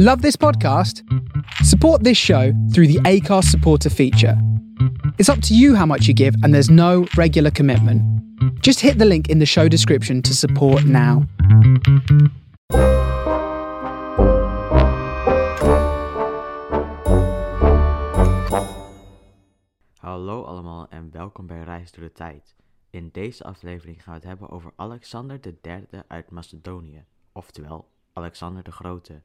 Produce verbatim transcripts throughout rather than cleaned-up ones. Love this podcast? Support this show through the Acast supporter feature. It's up to you how much you give and there's no regular commitment. Just hit the link in the show description to support now. Hallo allemaal en welkom bij Reis door de Tijd. In deze aflevering gaan we het hebben over Alexander de Derde uit Macedonië, oftewel Alexander de Grote.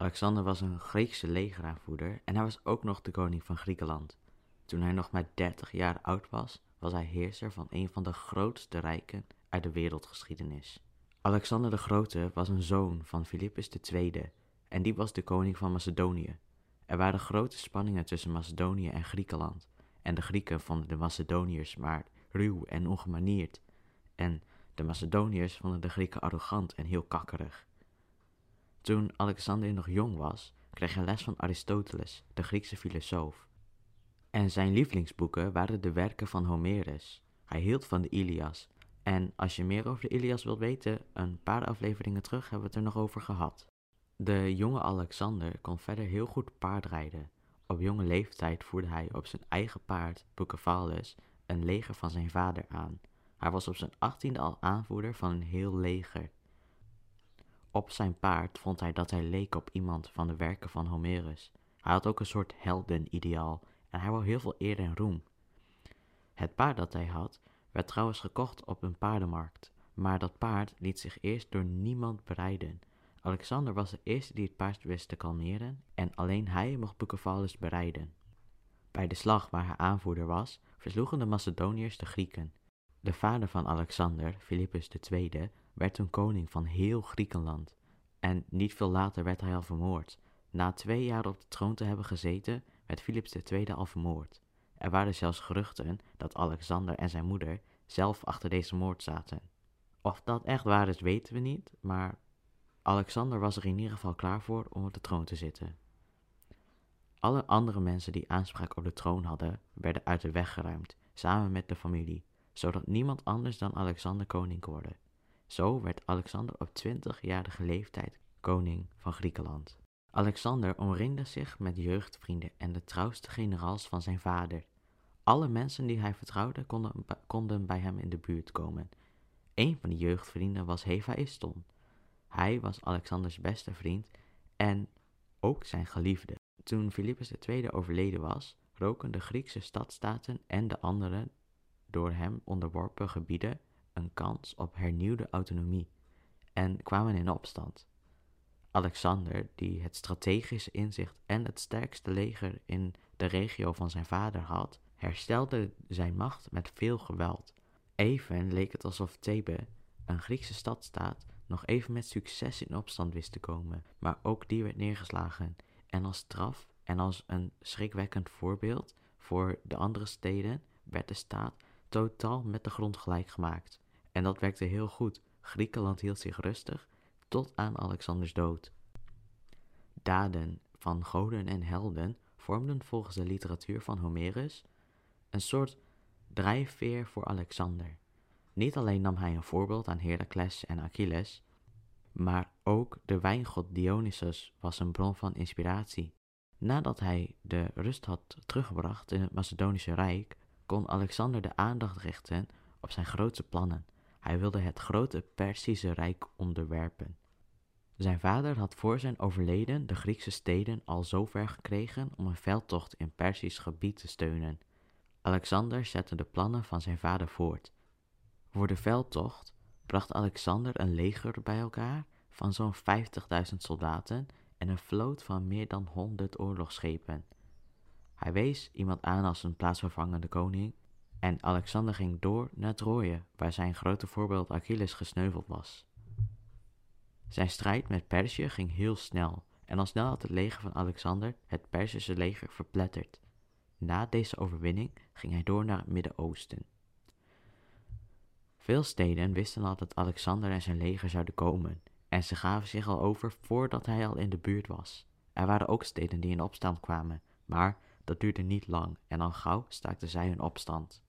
Alexander was een Griekse legeraanvoerder en hij was ook nog de koning van Griekenland. Toen hij nog maar dertig jaar oud was, was hij heerser van een van de grootste rijken uit de wereldgeschiedenis. Alexander de Grote was een zoon van Philippus de Tweede en die was de koning van Macedonië. Er waren grote spanningen tussen Macedonië en Griekenland en de Grieken vonden de Macedoniërs maar ruw en ongemanierd en de Macedoniërs vonden de Grieken arrogant en heel kakkerig. Toen Alexander nog jong was, kreeg hij les van Aristoteles, de Griekse filosoof. En zijn lievelingsboeken waren de werken van Homerus. Hij hield van de Ilias. En als je meer over de Ilias wilt weten, een paar afleveringen terug hebben we het er nog over gehad. De jonge Alexander kon verder heel goed paardrijden. Op jonge leeftijd voerde hij op zijn eigen paard, Bucephalus, een leger van zijn vader aan. Hij was op zijn achttiende al aanvoerder van een heel leger. Op zijn paard vond hij dat hij leek op iemand van de werken van Homerus. Hij had ook een soort heldenideaal en hij wou heel veel eer en roem. Het paard dat hij had, werd trouwens gekocht op een paardenmarkt. Maar dat paard liet zich eerst door niemand berijden. Alexander was de eerste die het paard wist te kalmeren en alleen hij mocht Bucephalus berijden. Bij de slag waar hij aanvoerder was, versloegen de Macedoniërs de Grieken. De vader van Alexander, Philippus de Tweede, werd toen koning van heel Griekenland. En niet veel later werd hij al vermoord. Na twee jaar op de troon te hebben gezeten, werd Philippus de Tweede al vermoord. Er waren zelfs geruchten dat Alexander en zijn moeder zelf achter deze moord zaten. Of dat echt waar is, weten we niet, maar Alexander was er in ieder geval klaar voor om op de troon te zitten. Alle andere mensen die aanspraak op de troon hadden, werden uit de weg geruimd, samen met de familie, zodat niemand anders dan Alexander koning kon worden. Zo werd Alexander op twintigjarige leeftijd koning van Griekenland. Alexander omringde zich met jeugdvrienden en de trouwste generaals van zijn vader. Alle mensen die hij vertrouwde konden, konden bij hem in de buurt komen. Een van die jeugdvrienden was Hephaistion. Hij was Alexanders beste vriend en ook zijn geliefde. Toen Philippus de Tweede overleden was, roken de Griekse stadstaten en de andere door hem onderworpen gebieden een kans op hernieuwde autonomie en kwamen in opstand. Alexander, die het strategische inzicht en het sterkste leger in de regio van zijn vader had, herstelde zijn macht met veel geweld. Even leek het alsof Thebe, een Griekse stadstaat, nog even met succes in opstand wist te komen, maar ook die werd neergeslagen. En als straf en als een schrikwekkend voorbeeld voor de andere steden werd de staat totaal met de grond gelijk gemaakt. En dat werkte heel goed. Griekenland hield zich rustig tot aan Alexanders dood. Daden van goden en helden vormden volgens de literatuur van Homerus een soort drijfveer voor Alexander. Niet alleen nam hij een voorbeeld aan Heracles en Achilles, maar ook de wijngod Dionysus was een bron van inspiratie. Nadat hij de rust had teruggebracht in het Macedonische Rijk, kon Alexander de aandacht richten op zijn grootste plannen. Hij wilde het grote Perzische Rijk onderwerpen. Zijn vader had voor zijn overlijden de Griekse steden al zover gekregen om een veldtocht in Perzisch gebied te steunen. Alexander zette de plannen van zijn vader voort. Voor de veldtocht bracht Alexander een leger bij elkaar van zo'n vijftigduizend soldaten en een vloot van meer dan honderd oorlogsschepen. Hij wees iemand aan als een plaatsvervangende koning en Alexander ging door naar Troje, waar zijn grote voorbeeld Achilles gesneuveld was. Zijn strijd met Perzië ging heel snel en al snel had het leger van Alexander het Perzische leger verpletterd. Na deze overwinning ging hij door naar het Midden-Oosten. Veel steden wisten al dat Alexander en zijn leger zouden komen en ze gaven zich al over voordat hij al in de buurt was. Er waren ook steden die in opstand kwamen, maar dat duurde niet lang en al gauw staakten zij hun opstand.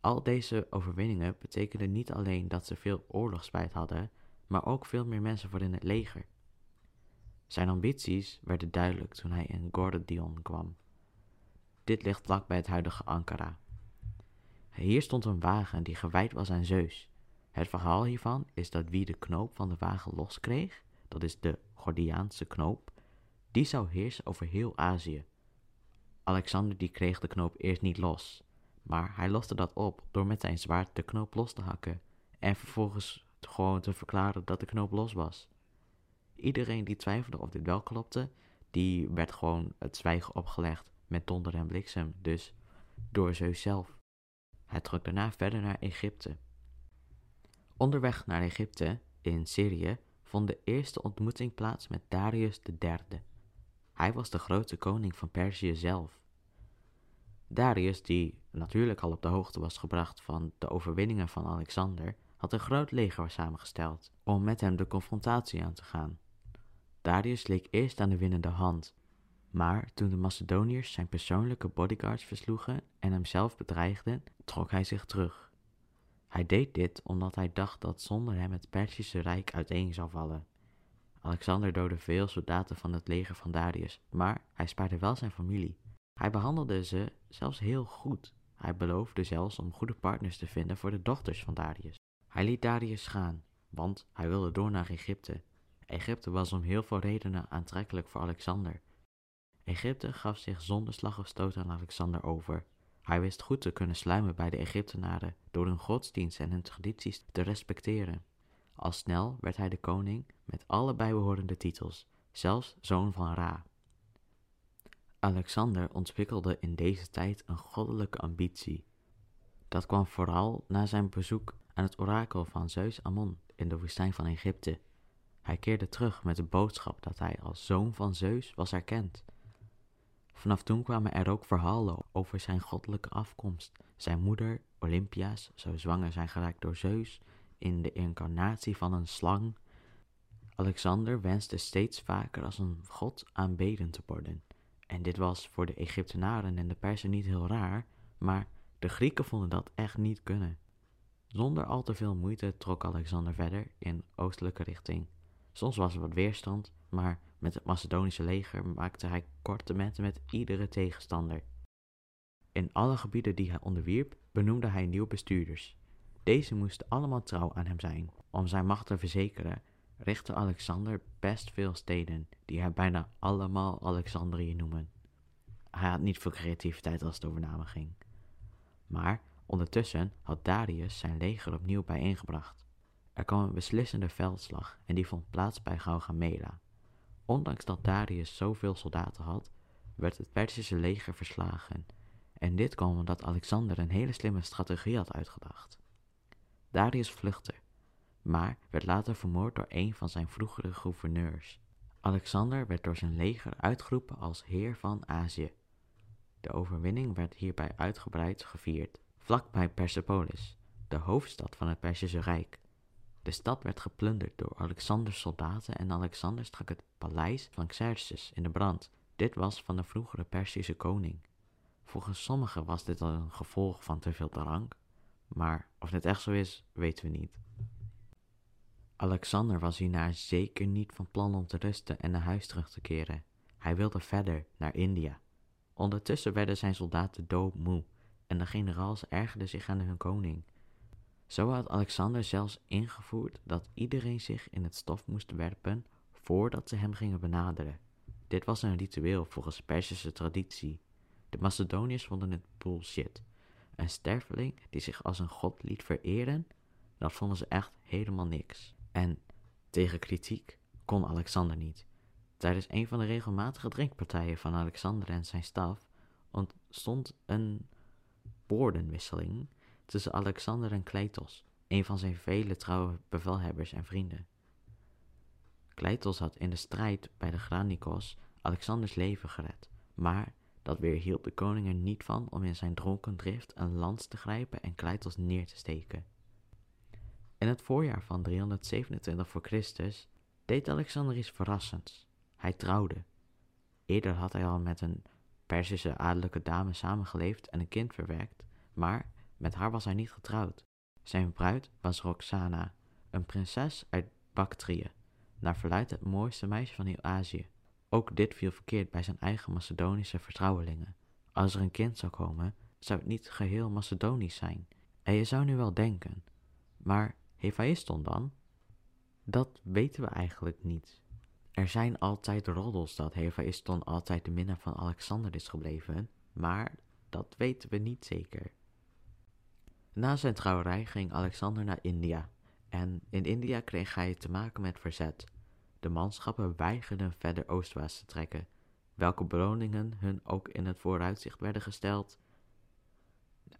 Al deze overwinningen betekenden niet alleen dat ze veel oorlogsspijt hadden, maar ook veel meer mensen voor in het leger. Zijn ambities werden duidelijk toen hij in Gordion kwam. Dit ligt vlak bij het huidige Ankara. Hier stond een wagen die gewijd was aan Zeus. Het verhaal hiervan is dat wie de knoop van de wagen loskreeg, dat is de Gordiaanse knoop, die zou heersen over heel Azië. Alexander die kreeg de knoop eerst niet los, maar hij loste dat op door met zijn zwaard de knoop los te hakken en vervolgens gewoon te verklaren dat de knoop los was. Iedereen die twijfelde of dit wel klopte, die werd gewoon het zwijgen opgelegd met donder en bliksem, dus door Zeus zelf. Hij trok daarna verder naar Egypte. Onderweg naar Egypte, in Syrië, vond de eerste ontmoeting plaats met Darius de Derde. Hij was de grote koning van Perzië zelf. Darius, die natuurlijk al op de hoogte was gebracht van de overwinningen van Alexander, had een groot leger samengesteld om met hem de confrontatie aan te gaan. Darius leek eerst aan de winnende hand, maar toen de Macedoniërs zijn persoonlijke bodyguards versloegen en hemzelf bedreigden, trok hij zich terug. Hij deed dit omdat hij dacht dat zonder hem het Perzische Rijk uiteen zou vallen. Alexander doodde veel soldaten van het leger van Darius, maar hij spaarde wel zijn familie. Hij behandelde ze zelfs heel goed. Hij beloofde zelfs om goede partners te vinden voor de dochters van Darius. Hij liet Darius gaan, want hij wilde door naar Egypte. Egypte was om heel veel redenen aantrekkelijk voor Alexander. Egypte gaf zich zonder slag of stoot aan Alexander over. Hij wist goed te kunnen sluimen bij de Egyptenaren door hun godsdienst en hun tradities te respecteren. Al snel werd hij de koning met alle bijbehorende titels, zelfs zoon van Ra. Alexander ontwikkelde in deze tijd een goddelijke ambitie. Dat kwam vooral na zijn bezoek aan het orakel van Zeus Ammon in de woestijn van Egypte. Hij keerde terug met de boodschap dat hij als zoon van Zeus was erkend. Vanaf toen kwamen er ook verhalen over zijn goddelijke afkomst. Zijn moeder, Olympias, zou zwanger zijn geraakt door Zeus in de incarnatie van een slang. Alexander wenste steeds vaker als een god aanbeden te worden. En dit was voor de Egyptenaren en de Perzen niet heel raar, maar de Grieken vonden dat echt niet kunnen. Zonder al te veel moeite trok Alexander verder in oostelijke richting. Soms was er wat weerstand, maar met het Macedonische leger maakte hij korte metten met iedere tegenstander. In alle gebieden die hij onderwierp, benoemde hij nieuwe bestuurders. Deze moesten allemaal trouw aan hem zijn. Om zijn macht te verzekeren, richtte Alexander best veel steden, die hij bijna allemaal Alexandrië noemen. Hij had niet veel creativiteit als het over namen ging. Maar ondertussen had Darius zijn leger opnieuw bijeengebracht. Er kwam een beslissende veldslag en die vond plaats bij Gaugamela. Ondanks dat Darius zoveel soldaten had, werd het Perzische leger verslagen. En dit kwam omdat Alexander een hele slimme strategie had uitgedacht. Darius vluchtte, maar werd later vermoord door een van zijn vroegere gouverneurs. Alexander werd door zijn leger uitgeroepen als heer van Azië. De overwinning werd hierbij uitgebreid gevierd, vlakbij Persepolis, de hoofdstad van het Perzische Rijk. De stad werd geplunderd door Alexanders soldaten en Alexander stak het paleis van Xerxes in de brand. Dit was van de vroegere Perzische koning. Volgens sommigen was dit al een gevolg van te veel drank, maar of dit echt zo is, weten we niet. Alexander was hierna zeker niet van plan om te rusten en naar huis terug te keren. Hij wilde verder naar India. Ondertussen werden zijn soldaten doodmoe en de generaals ergerden zich aan hun koning. Zo had Alexander zelfs ingevoerd dat iedereen zich in het stof moest werpen voordat ze hem gingen benaderen. Dit was een ritueel volgens Perzische traditie. De Macedoniërs vonden het bullshit. Een sterfeling die zich als een god liet vereren, dat vonden ze echt helemaal niks. En tegen kritiek kon Alexander niet. Tijdens een van de regelmatige drinkpartijen van Alexander en zijn staf ontstond een woordenwisseling tussen Alexander en Kleitos, een van zijn vele trouwe bevelhebbers en vrienden. Kleitos had in de strijd bij de Granikos Alexanders leven gered, maar dat weerhield de koning er niet van om in zijn dronken drift een lans te grijpen en Kleitos neer te steken. In het voorjaar van driehonderdzevenentwintig voor Christus deed Alexander iets verrassends. Hij trouwde. Eerder had hij al met een Perzische adellijke dame samengeleefd en een kind verwerkt, maar met haar was hij niet getrouwd. Zijn bruid was Roxana, een prinses uit Bactrië, naar verluidt het mooiste meisje van heel Azië. Ook dit viel verkeerd bij zijn eigen Macedonische vertrouwelingen. Als er een kind zou komen, zou het niet geheel Macedonisch zijn. En je zou nu wel denken, maar Hephaistion dan? Dat weten we eigenlijk niet. Er zijn altijd roddels dat Hephaistion altijd de minnaar van Alexander is gebleven, maar dat weten we niet zeker. Na zijn trouwerij ging Alexander naar India en in India kreeg hij te maken met verzet. De manschappen weigerden verder oostwaarts te trekken, welke beloningen hun ook in het vooruitzicht werden gesteld.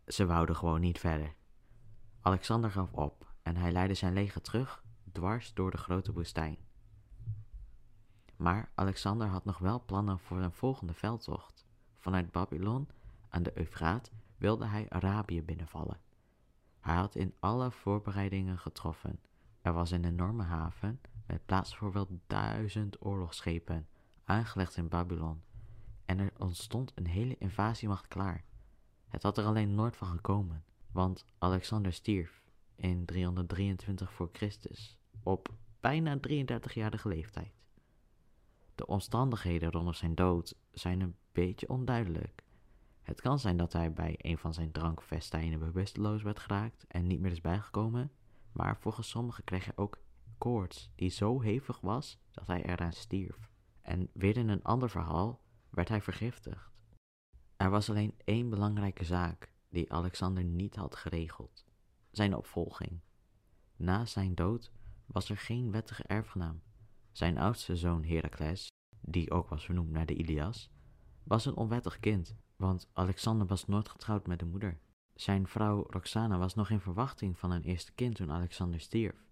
Ze wouden gewoon niet verder. Alexander gaf op en hij leidde zijn leger terug, dwars door de grote woestijn. Maar Alexander had nog wel plannen voor een volgende veldtocht. Vanuit Babylon aan de Eufraat wilde hij Arabië binnenvallen. Hij had in alle voorbereidingen getroffen. Er was een enorme haven met plaats voor wel duizend oorlogsschepen, aangelegd in Babylon. En er ontstond een hele invasiemacht klaar. Het had er alleen nooit van gekomen, want Alexander stierf in driehonderddrieëntwintig voor Christus op bijna drieëndertigjarige leeftijd. De omstandigheden rondom zijn dood zijn een beetje onduidelijk. Het kan zijn dat hij bij een van zijn drankfestijnen bewusteloos werd geraakt en niet meer is bijgekomen, maar volgens sommigen kreeg hij ook koorts die zo hevig was dat hij eraan stierf. En weer in een ander verhaal werd hij vergiftigd. Er was alleen één belangrijke zaak die Alexander niet had geregeld: zijn opvolging. Na zijn dood was er geen wettige erfgenaam. Zijn oudste zoon Heracles, die ook was vernoemd naar de Ilias, was een onwettig kind, want Alexander was nooit getrouwd met de moeder. Zijn vrouw Roxana was nog in verwachting van een eerste kind toen Alexander stierf.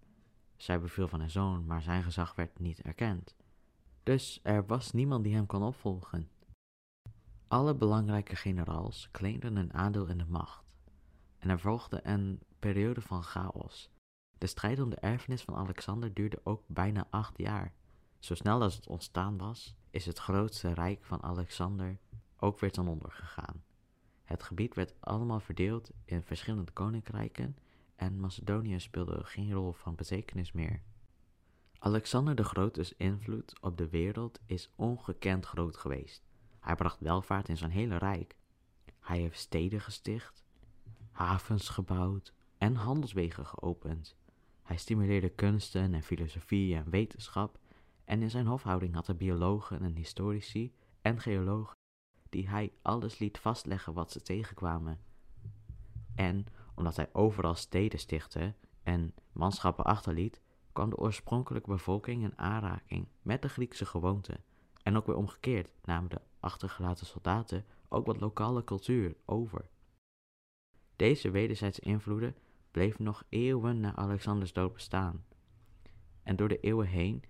Zij beviel van haar zoon, maar zijn gezag werd niet erkend. Dus er was niemand die hem kon opvolgen. Alle belangrijke generaals claimden een aandeel in de macht. En er volgde een periode van chaos. De strijd om de erfenis van Alexander duurde ook bijna acht jaar. Zo snel als het ontstaan was, is het grootste rijk van Alexander ook weer ten onder gegaan. Het gebied werd allemaal verdeeld in verschillende koninkrijken en Macedonië speelde geen rol van betekenis meer. Alexander de Grote's invloed op de wereld is ongekend groot geweest. Hij bracht welvaart in zijn hele rijk. Hij heeft steden gesticht, havens gebouwd en handelswegen geopend. Hij stimuleerde kunsten en filosofie en wetenschap en in zijn hofhouding had hij biologen en historici en geologen die hij alles liet vastleggen wat ze tegenkwamen. En omdat hij overal steden stichtte en manschappen achterliet, kwam de oorspronkelijke bevolking in aanraking met de Griekse gewoonten. En ook weer omgekeerd namen de achtergelaten soldaten ook wat lokale cultuur over. Deze wederzijdse invloeden bleven nog eeuwen na Alexanders dood bestaan. En door de eeuwen heen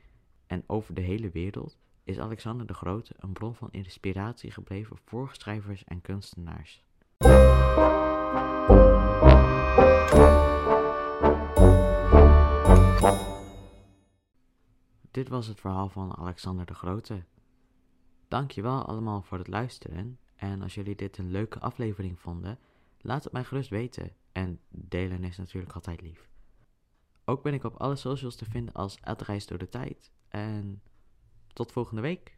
en over de hele wereld is Alexander de Grote een bron van inspiratie gebleven voor schrijvers en kunstenaars. Dit was het verhaal van Alexander de Grote. Dankjewel allemaal voor het luisteren en als jullie dit een leuke aflevering vonden, laat het mij gerust weten en delen is natuurlijk altijd lief. Ook ben ik op alle socials te vinden als at Reis door de Tijd en tot volgende week!